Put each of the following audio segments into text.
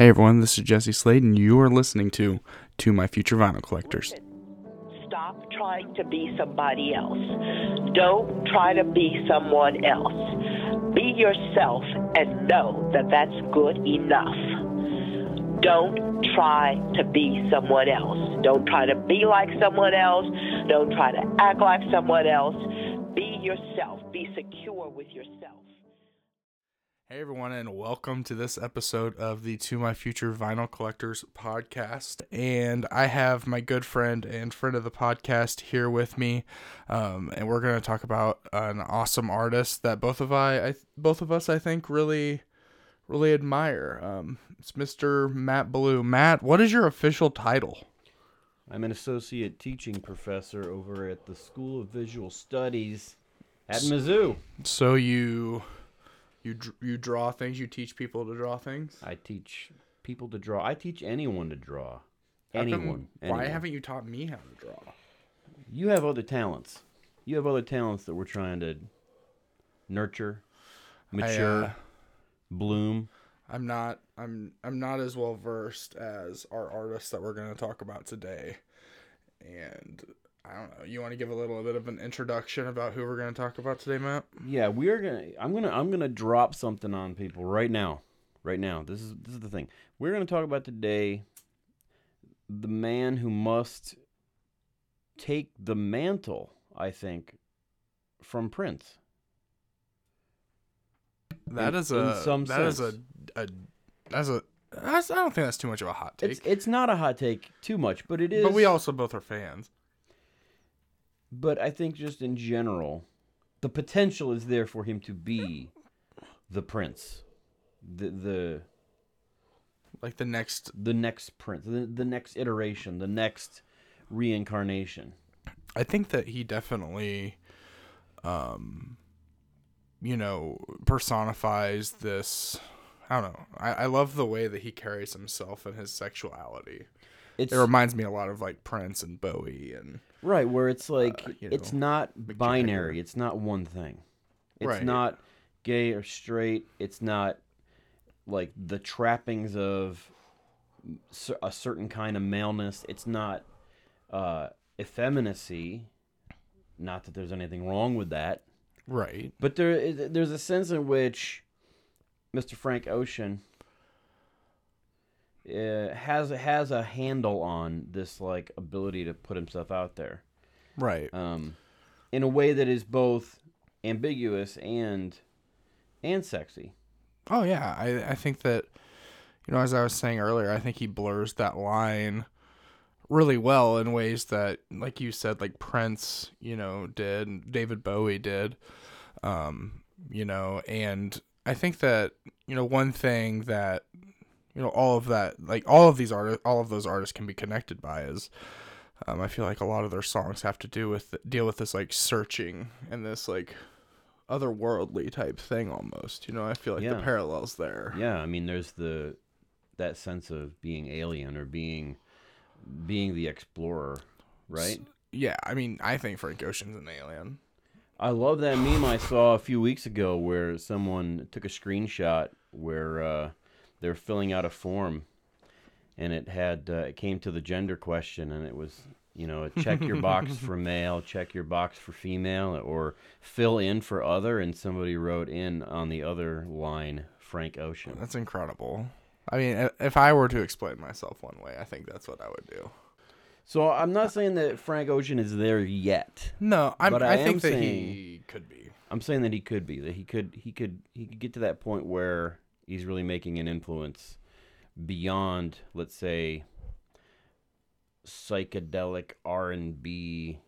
Hey everyone, this is Jesse Slade, and you are listening to My Future Vinyl Collectors. Stop trying to be somebody else. Don't try to be someone else. Be yourself and know that that's good enough. Don't try to be someone else. Don't try to be like someone else. Don't try to act like someone else. Be yourself. Be secure with yourself. Hey everyone, and welcome to this episode of the To My Future Vinyl Collectors podcast. And I have my good friend and friend of the podcast here with me, and we're going to talk about an awesome artist that both of us, I think, really admire. It's Mr. Matt Ballou. Matt, what is your official title? I'm an associate teaching professor over at the School of Visual Studies at Mizzou. So You draw things? You teach people to draw things? I teach people to draw. I teach anyone to draw. Why haven't you taught me how to draw? You have other talents. You have other talents that we're trying to nurture, mature, bloom. I'm not as well versed as our artists that we're going to talk about today. And I don't know. You want to give a little bit of an introduction about who we're going to talk about today, Matt? Yeah, I'm gonna drop something on people right now. This is the thing. We're going to talk about today the man who must take the mantle, I think, from Prince. I don't think that's too much of a hot take. It's not a hot take too much, but it is. But we also both are fans. But I think just in general, the potential is there for him to be the Prince, the next Prince, the next iteration, the next reincarnation. I think that he definitely, personifies this. I don't know. I love the way that he carries himself and his sexuality. It reminds me a lot of like Prince and Bowie and right, where it's like it's not binary. It's not one thing. It's not gay or straight. It's not like the trappings of a certain kind of maleness. It's not effeminacy. Not that there's anything wrong with that. Right. But there's a sense in which Mr. Frank Ocean has a handle on this like ability to put himself out there, right? In a way that is both ambiguous and sexy. Oh yeah, I think that as I was saying earlier, I think he blurs that line really well in ways that, like you said, like Prince, did, and David Bowie did, and I think that one thing that. All of that, like all of those artists can be connected by is, I feel like a lot of their songs have to deal with this like searching and this like otherworldly type thing almost. I feel like the parallels there. Yeah, I mean, there's that sense of being alien or being the explorer, right? Yeah, I mean, I think Frank Ocean's an alien. I love that meme I saw a few weeks ago where someone took a screenshot where. They're filling out a form, and it had it came to the gender question, and it was check your box for male, check your box for female, or fill in for other. And somebody wrote in on the other line, Frank Ocean. That's incredible. I mean, if I were to explain myself one way, I think that's what I would do. So I'm not saying that Frank Ocean is there yet. No, I think he could be. I'm saying that he could be. That he could get to that point where. He's really making an influence beyond, let's say, psychedelic R&B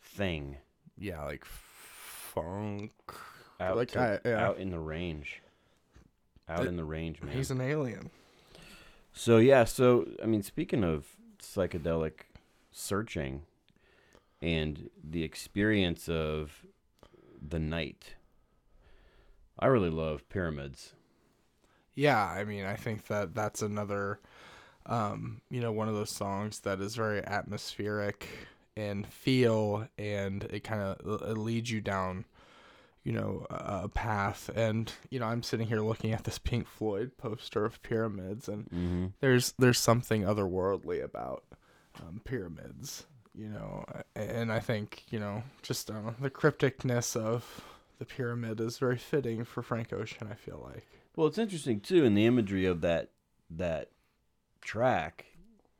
thing. Yeah, like funk. Out in the range. In the range, man. He's an alien. So, yeah. So, I mean, speaking of psychedelic searching and the experience of the night, I really love Pyramids. Yeah, I mean, I think that that's another, one of those songs that is very atmospheric and feel, and it leads you down you know, path. And, you know, I'm sitting here looking at this Pink Floyd poster of pyramids, and there's something otherworldly about pyramids, you know. And I think, you know, just the crypticness of the pyramid is very fitting for Frank Ocean, I feel like. Well, it's interesting, too, in the imagery of that track.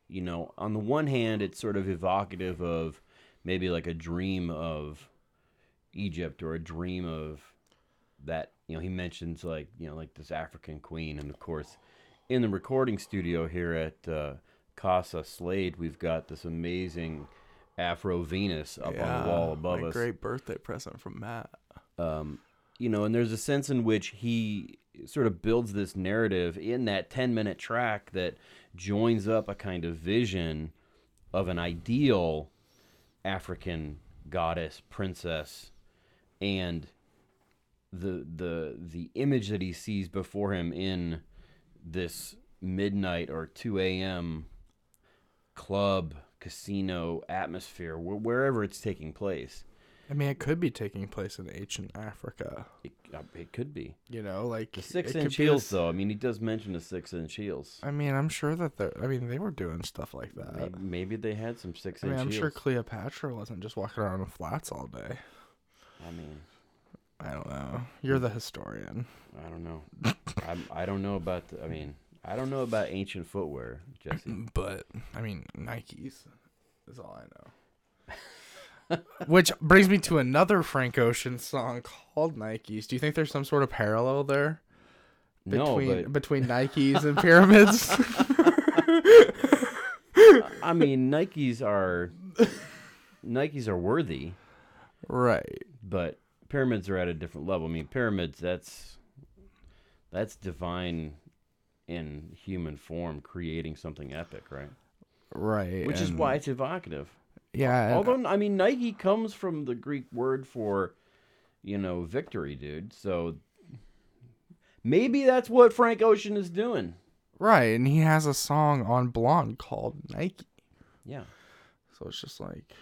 You know, on the one hand, it's sort of evocative of maybe like a dream of Egypt or a dream of that, you know, he mentions like, you know, like this African queen. And of course, in the recording studio here at Casa Slade, we've got this amazing Afro Venus up on the wall above us. Great birthday present from Matt. You know, and there's a sense in which he sort of builds this narrative in that 10-minute track that joins up a kind of vision of an ideal African goddess, princess, and the image that he sees before him in this midnight or 2 a.m. club, casino atmosphere, wherever it's taking place. I mean, it could be taking place in ancient Africa. It could be. You know, like... The 6-inch heels, though. I mean, he does mention the 6-inch heels. I mean, I'm sure that they were doing stuff like that. Maybe they had some 6-inch heels. I mean, I'm sure Cleopatra wasn't just walking around in flats all day. I mean... I don't know. You're the historian. I don't know. I don't know about... I don't know about ancient footwear, Jesse. But, I mean, Nikes is all I know. Which brings me to another Frank Ocean song called Nikes. Do you think there's some sort of parallel there between Nikes and pyramids? I mean, Nikes are worthy, right? But pyramids are at a different level. I mean, pyramids, that's divine in human form, creating something epic, right? Right, which is why it's evocative. Yeah. Although, I mean, Nike comes from the Greek word for, you know, victory, dude. So maybe that's what Frank Ocean is doing. Right. And he has a song on Blonde called Nike. Yeah. So it's just like,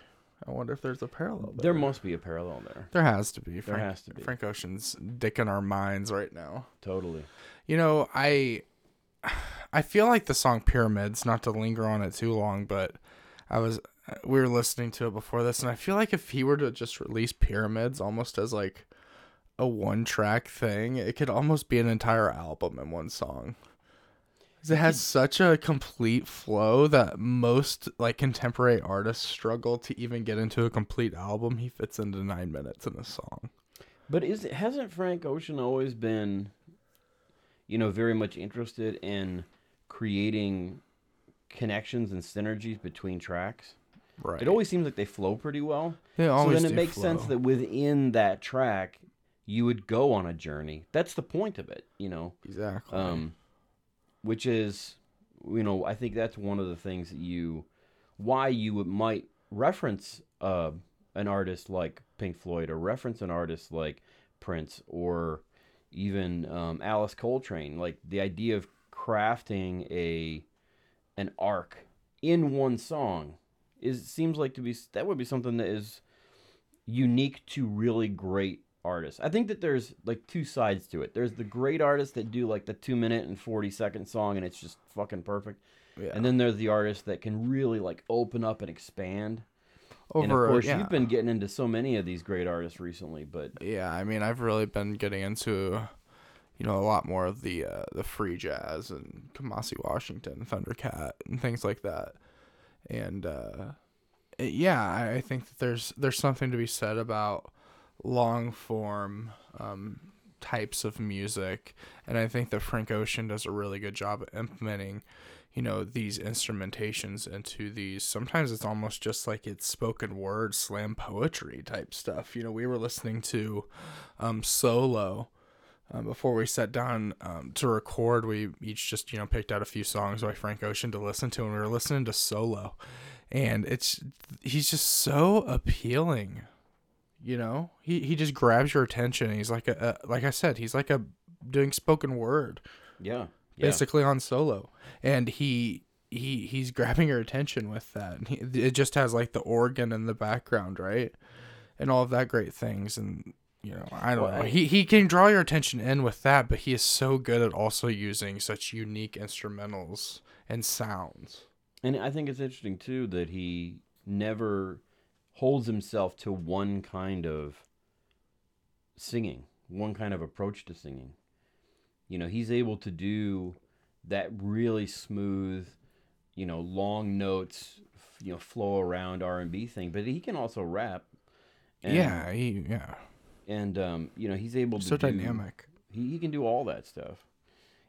I wonder if there's a parallel there. There must be a parallel there. There has to be. Frank Ocean's dick in our minds right now. Totally. You know, I feel like the song Pyramids, not to linger on it too long, but we were listening to it before this, and I feel like if he were to just release Pyramids almost as like a one-track thing, it could almost be an entire album in one song. It has such a complete flow that most like contemporary artists struggle to even get into a complete album. He fits into 9 minutes in a song. But hasn't Frank Ocean always been, you know, very much interested in creating connections and synergies between tracks? Right. It always seems like they flow pretty well. So then it makes sense that within that track, you would go on a journey. That's the point of it, you know. Exactly. Which is, you know, I think that's one of the things that why you might reference an artist like Pink Floyd, or reference an artist like Prince, or even Alice Coltrane. Like the idea of crafting an arc in one song. Seems like that would be something that is unique to really great artists. I think that there's like two sides to it. There's the great artists that do like the 2-minute and 40-second song and it's just fucking perfect. Yeah. And then there's the artists that can really like open up and expand. And of course, you've been getting into so many of these great artists recently, but yeah, I mean, I've really been getting into, you know, a lot more of the free jazz and Kamasi, Washington, Thundercat, and things like that. And, I think that there's something to be said about long form, types of music. And I think that Frank Ocean does a really good job at implementing, you know, these instrumentations into these, sometimes it's almost just like it's spoken word slam poetry type stuff. You know, we were listening to, Solo, before we sat down to record. We each just, you know, picked out a few songs by Frank Ocean to listen to, and we were listening to Solo, and he's just so appealing, you know. He just grabs your attention. He's like like I said, he's like a doing spoken word, basically on Solo, and he's grabbing your attention with that. And it just has like the organ in the background, right, and all of that great things, and you know, I don't know. He can draw your attention in with that, but he is so good at also using such unique instrumentals and sounds. And I think it's interesting, too, that he never holds himself to one kind of singing, one kind of approach to singing. You know, he's able to do that really smooth, you know, long notes, you know, flow around R&B thing, but he can also rap. And, and you know, he's able to so dynamic. He can do all that stuff,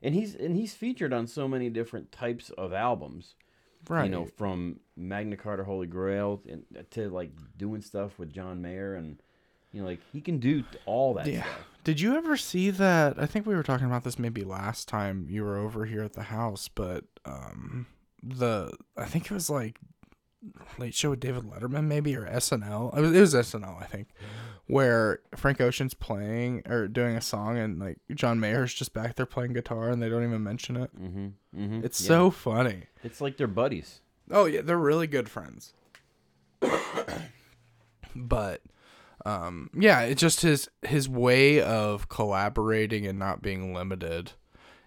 and he's featured on so many different types of albums, right? You know, from Magna Carta Holy Grail and to like doing stuff with John Mayer, and you know, like he can do all that. Yeah. Stuff. Did you ever see that? I think we were talking about this maybe last time you were over here at the house, but I think it was like Late Show with David Letterman, maybe, or SNL. It was SNL, I think, where Frank Ocean's playing or doing a song, and like John Mayer's just back there playing guitar, and they don't even mention it. Mm-hmm. Mm-hmm. It's so funny. It's like they're buddies. Oh yeah, they're really good friends. But yeah, it's just his way of collaborating and not being limited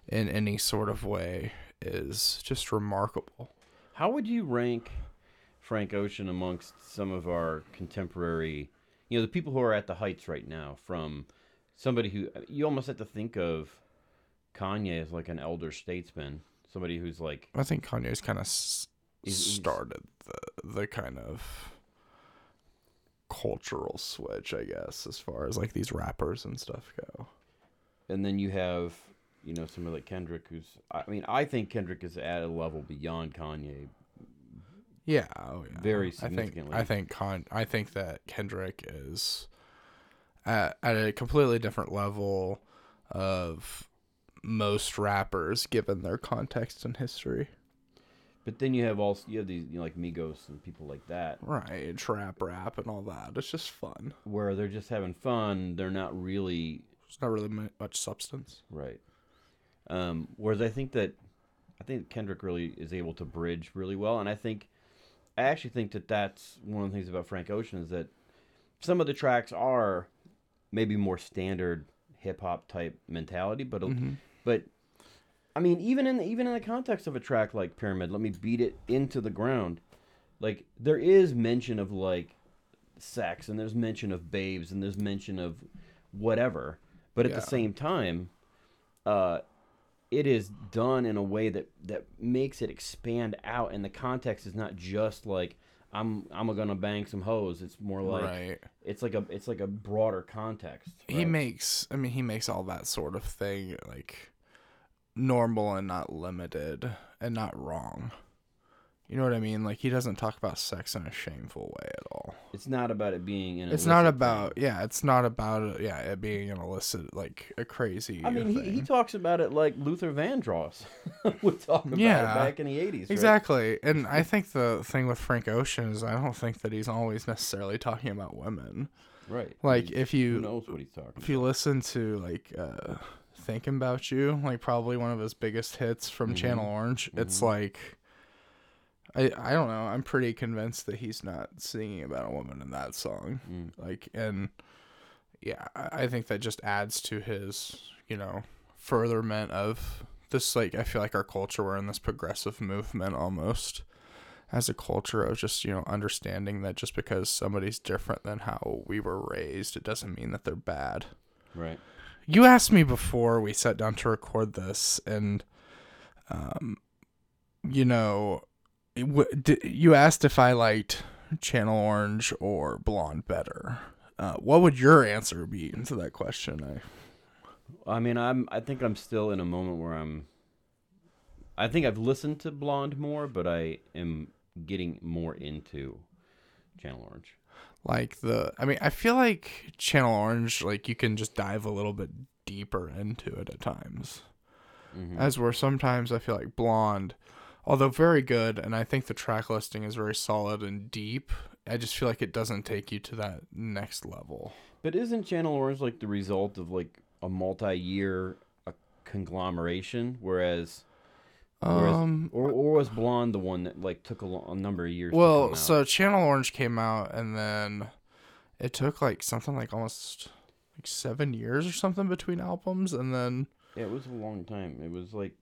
in any sort of way is just remarkable. How would you rank Frank Ocean amongst some of our contemporary, you know, the people who are at the heights right now? From somebody who, you almost have to think of Kanye as like an elder statesman, somebody who's like... I think Kanye's kind of started the kind of cultural switch, I guess, as far as like these rappers and stuff go. And then you have, you know, somebody like Kendrick, who's, I mean, I think Kendrick is at a level beyond Kanye. Yeah, oh yeah, very significantly. I think that Kendrick is at a completely different level of most rappers, given their context and history. But then you have these, you know, like Migos and people like that, right? Trap rap and all that. It's just fun, where they're just having fun. They're not really. It's not really much substance, right? Whereas I think Kendrick really is able to bridge really well, and I actually think that that's one of the things about Frank Ocean, is that some of the tracks are maybe more standard hip hop type mentality, but mm-hmm. But I mean, even in the context of a track like Pyramid, Let Me Beat It Into the Ground, like there is mention of like sex, and there's mention of babes, and there's mention of whatever, but at the same time, it is done in a way that makes it expand out, and the context is not just like I'm gonna bang some hoes. It's more like it's like a broader context. Right? He makes all that sort of thing like normal and not limited and not wrong. You know what I mean? Like, he doesn't talk about sex in a shameful way at all. It's not about it being an illicit. It being an illicit, like, a crazy. I mean, he talks about it like Luther Vandross would talk about it back in the 80s, right? Exactly. And I think the thing with Frank Ocean is I don't think that he's always necessarily talking about women. Right. Like, who knows what he's talking about. If you listen to, like, Thinking About You, like, probably one of his biggest hits from mm-hmm. Channel Orange, mm-hmm. it's like... I don't know. I'm pretty convinced that he's not singing about a woman in that song. Mm. Like, and yeah, I think that just adds to his, you know, furtherment of this, like, I feel like our culture, we're in this progressive movement almost as a culture of just, you know, understanding that just because somebody's different than how we were raised, it doesn't mean that they're bad. Right. You asked me before we sat down to record this, and, you know... You asked if I liked Channel Orange or Blonde better. What would your answer be to that question? I mean, I think I'm still in a moment where I think I've listened to Blonde more, but I am getting more into Channel Orange. I feel like Channel Orange, like, you can just dive a little bit deeper into it at times. Mm-hmm. As where sometimes I feel like Blonde... Although very good, and I think the track listing is very solid and deep, I just feel like it doesn't take you to that next level. But isn't Channel Orange like the result of like a multi-year conglomeration? Whereas, or was Blonde the one that like took a number of years? Well, to come out? So Channel Orange came out, and then it took like something like almost like 7 years or something between albums, and then it was a long time. It was like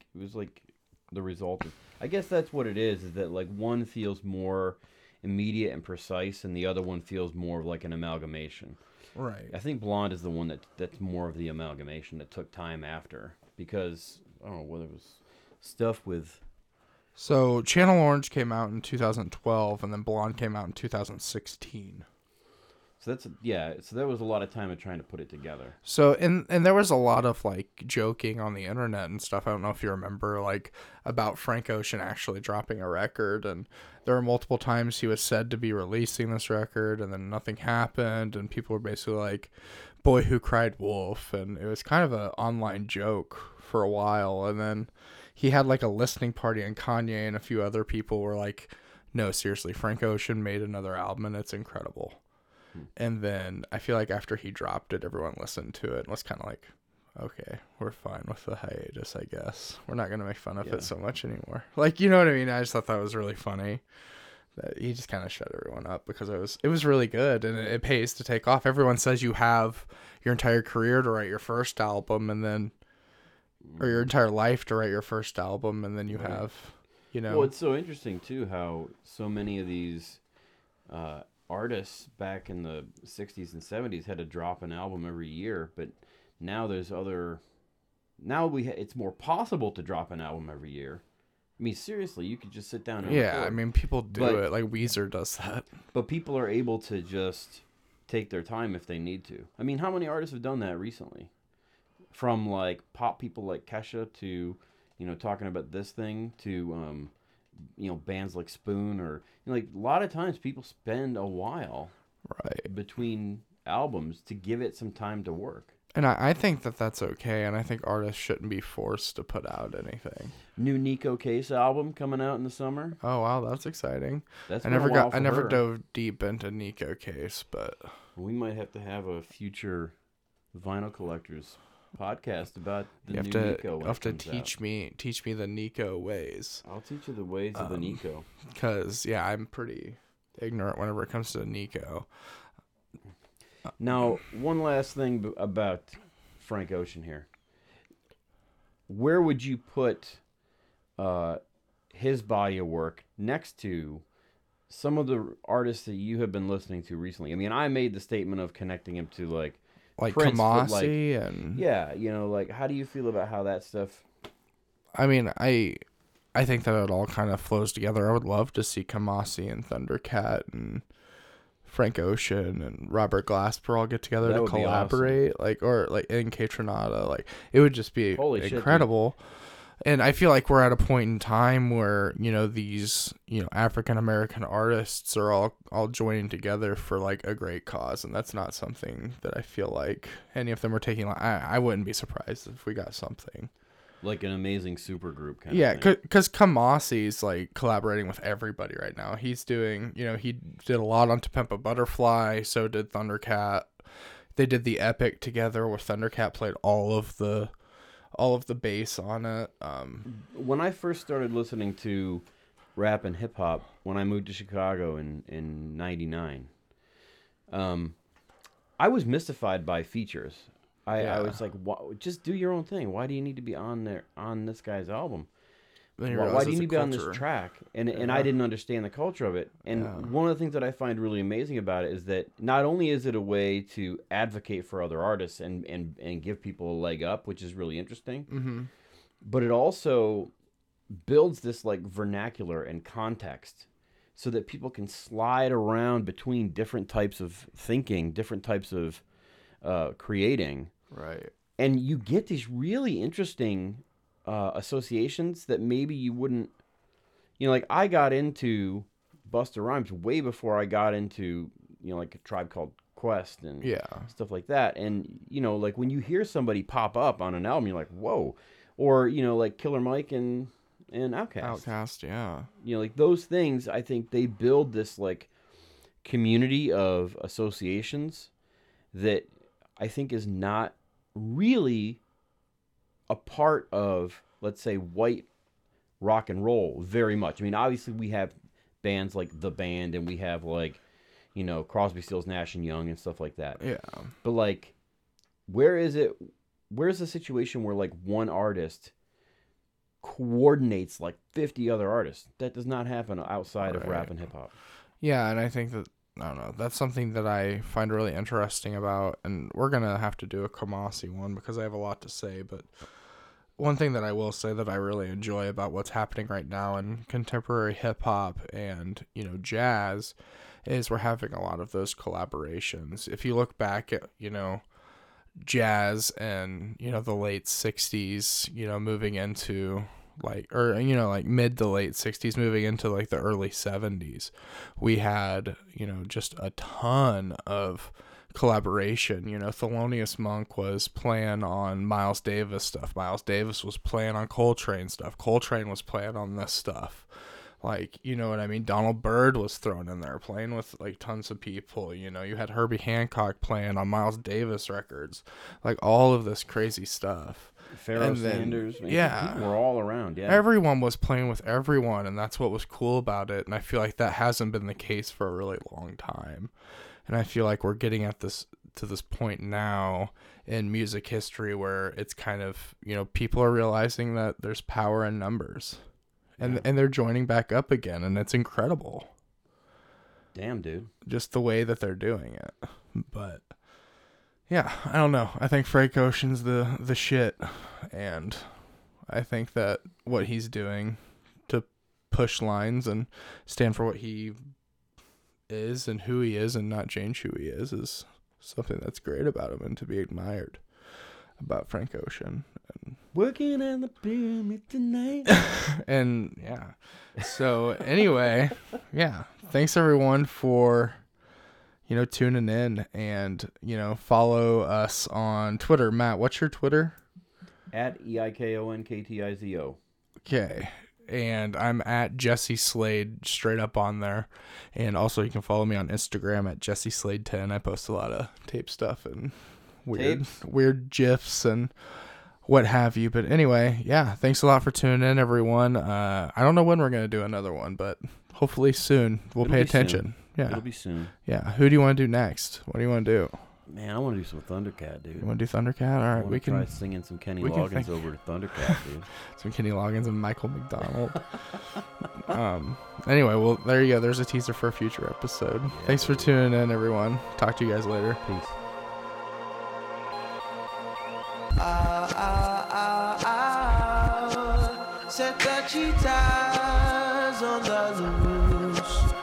the result of, I guess that's what it is that like one feels more immediate and precise, and the other one feels more of like an amalgamation. Right. I think Blonde is the one that's more of the amalgamation that took time after, because I don't know whether it was stuff with. So Channel Orange came out in 2012, and then Blonde came out in 2016. So that's So there was a lot of time of trying to put it together. So and there was a lot of like joking on the internet and stuff. I don't know if you remember like about Frank Ocean actually dropping a record, and there were multiple times he was said to be releasing this record, and then nothing happened, and people were basically like, "Boy Who Cried Wolf," and it was kind of an online joke for a while, and then he had like a listening party, and Kanye and a few other people were like, "No, seriously, Frank Ocean made another album, and it's incredible." And then I feel like after he dropped it, everyone listened to it and was kind of like, okay, we're fine with the hiatus, I guess. We're not going to make fun of it so much anymore. Like, you know what I mean? I just thought that was really funny. That he just kind of shut everyone up because it was really good, and it pays to take off. Everyone says you have your entire career to write your first album, and then, or your entire life to write your first album, and then you have, you know. Well, it's so interesting, too, how so many of these artists back in the 60s and 70s had to drop an album every year, but now there's other. Now it's more possible to drop an album every year. I mean, seriously, you could just sit down and record. I mean, people do it. Like Weezer does that. But people are able to just take their time if they need to. I mean, how many artists have done that recently? From like pop people like Kesha to, you know, talking about this thing to, you know, bands like Spoon, or you know, like a lot of times people spend a while between albums to give it some time to work. And I think that that's okay, and I think artists shouldn't be forced to put out anything. New Neko Case album coming out in the summer. Oh wow, that's exciting. That's I never dove deep into Neko Case, but we might have to have a future vinyl collectors podcast about the new Neko. You have to teach me the Neko ways. I'll teach you the ways of the Neko. Because, yeah, I'm pretty ignorant whenever it comes to Neko. Now, one last thing about Frank Ocean here. Where would you put his body of work next to some of the artists that you have been listening to recently? I mean, I made the statement of connecting him to, like Prince, Kamasi, like, and you know, like, how do you feel about how that stuff? I mean, I think that it all kind of flows together. I would love to see Kamasi and Thundercat and Frank Ocean and Robert Glasper all get together to collaborate, awesome. or in Catronata, like it would just be incredible. And I feel like we're at a point in time where, you know, these, you know, African American artists are all joining together for like a great cause, and that's not something that I feel like any of them are taking. I wouldn't be surprised if we got something like an amazing supergroup kind of thing. Yeah, because Kamasi's like collaborating with everybody right now. He's doing, you know, he did a lot on To Pimp a Butterfly. So did Thundercat. They did the epic together where Thundercat played all of the bass on it. When I first started listening to rap and hip hop, when I moved to Chicago in 99, I was mystified by features. I was like, just do your own thing. Why do you need to be on this guy's album? Why do you need to be on this track? And I didn't understand the culture of it. And one of the things that I find really amazing about it is that not only is it a way to advocate for other artists and give people a leg up, which is really interesting, but it also builds this like vernacular and context so that people can slide around between different types of thinking, different types of creating. Right. And you get these really interesting associations that maybe you wouldn't, you know, like I got into Busta Rhymes way before I got into, you know, like A Tribe Called Quest and stuff like that. And, you know, like when you hear somebody pop up on an album, you're like, whoa. Or, you know, like Killer Mike and Outkast. Outkast, yeah. You know, like those things, I think they build this like community of associations that I think is not really a part of, let's say, white rock and roll very much. I mean, obviously we have bands like The Band, and we have like, you know, Crosby, Stills, Nash and Young and stuff like that. Yeah. But like where is it? Where's the situation where like one artist coordinates like 50 other artists? That does not happen outside of rap and hip hop. Yeah, and I think that, I don't know, that's something that I find really interesting about, and we're going to have to do a Kamasi one because I have a lot to say, but one thing that I will say that I really enjoy about what's happening right now in contemporary hip-hop and, you know, jazz is we're having a lot of those collaborations. If you look back at, you know, jazz and, you know, the late 60s, you know, moving into like, or, you know, like mid to late 60s, moving into like the early 70s, we had, you know, just a ton of collaboration. You know, Thelonious Monk was playing on Miles Davis stuff. Miles Davis was playing on Coltrane stuff. Coltrane was playing on this stuff. Like, you know what I mean? Donald Byrd was thrown in there playing with like tons of people. You know, you had Herbie Hancock playing on Miles Davis records. Like all of this crazy stuff. Pharoah Sanders, man, yeah, people were all around. Yeah, everyone was playing with everyone, and that's what was cool about it. And I feel like that hasn't been the case for a really long time. And I feel like we're getting at this to this point now in music history where it's kind of, you know, people are realizing that there's power in numbers, and they're joining back up again, and it's incredible. Damn, dude, just the way that they're doing it, but. Yeah, I don't know. I think Frank Ocean's the shit, and I think that what he's doing to push lines and stand for what he is and who he is and not change who he is something that's great about him and to be admired about Frank Ocean. And working on the pyramid tonight. And, yeah. So, anyway, yeah. Thanks, everyone, for... you know, tuning in and, you know, follow us on Twitter. Matt, what's your Twitter? @EIKONKTIZO. Okay. And I'm @JesseSlade straight up on there. And also you can follow me on Instagram @JesseSlade10. I post a lot of tape stuff and weird GIFs and what have you. But anyway, yeah, thanks a lot for tuning in, everyone. I don't know when we're going to do another one, but hopefully soon. We'll pay attention. Soon. Yeah. It'll be soon. Yeah. Who do you want to do next? What do you want to do? Man, I want to do some Thundercat, dude. You want to do Thundercat? All right. We can try singing some Kenny Loggins over to Thundercat, dude. Some Kenny Loggins and Michael McDonald. Anyway, well, there you go. There's a teaser for a future episode. Yeah, thanks for tuning in, everyone. Talk to you guys later. Peace. Set the cheetahs on the loose.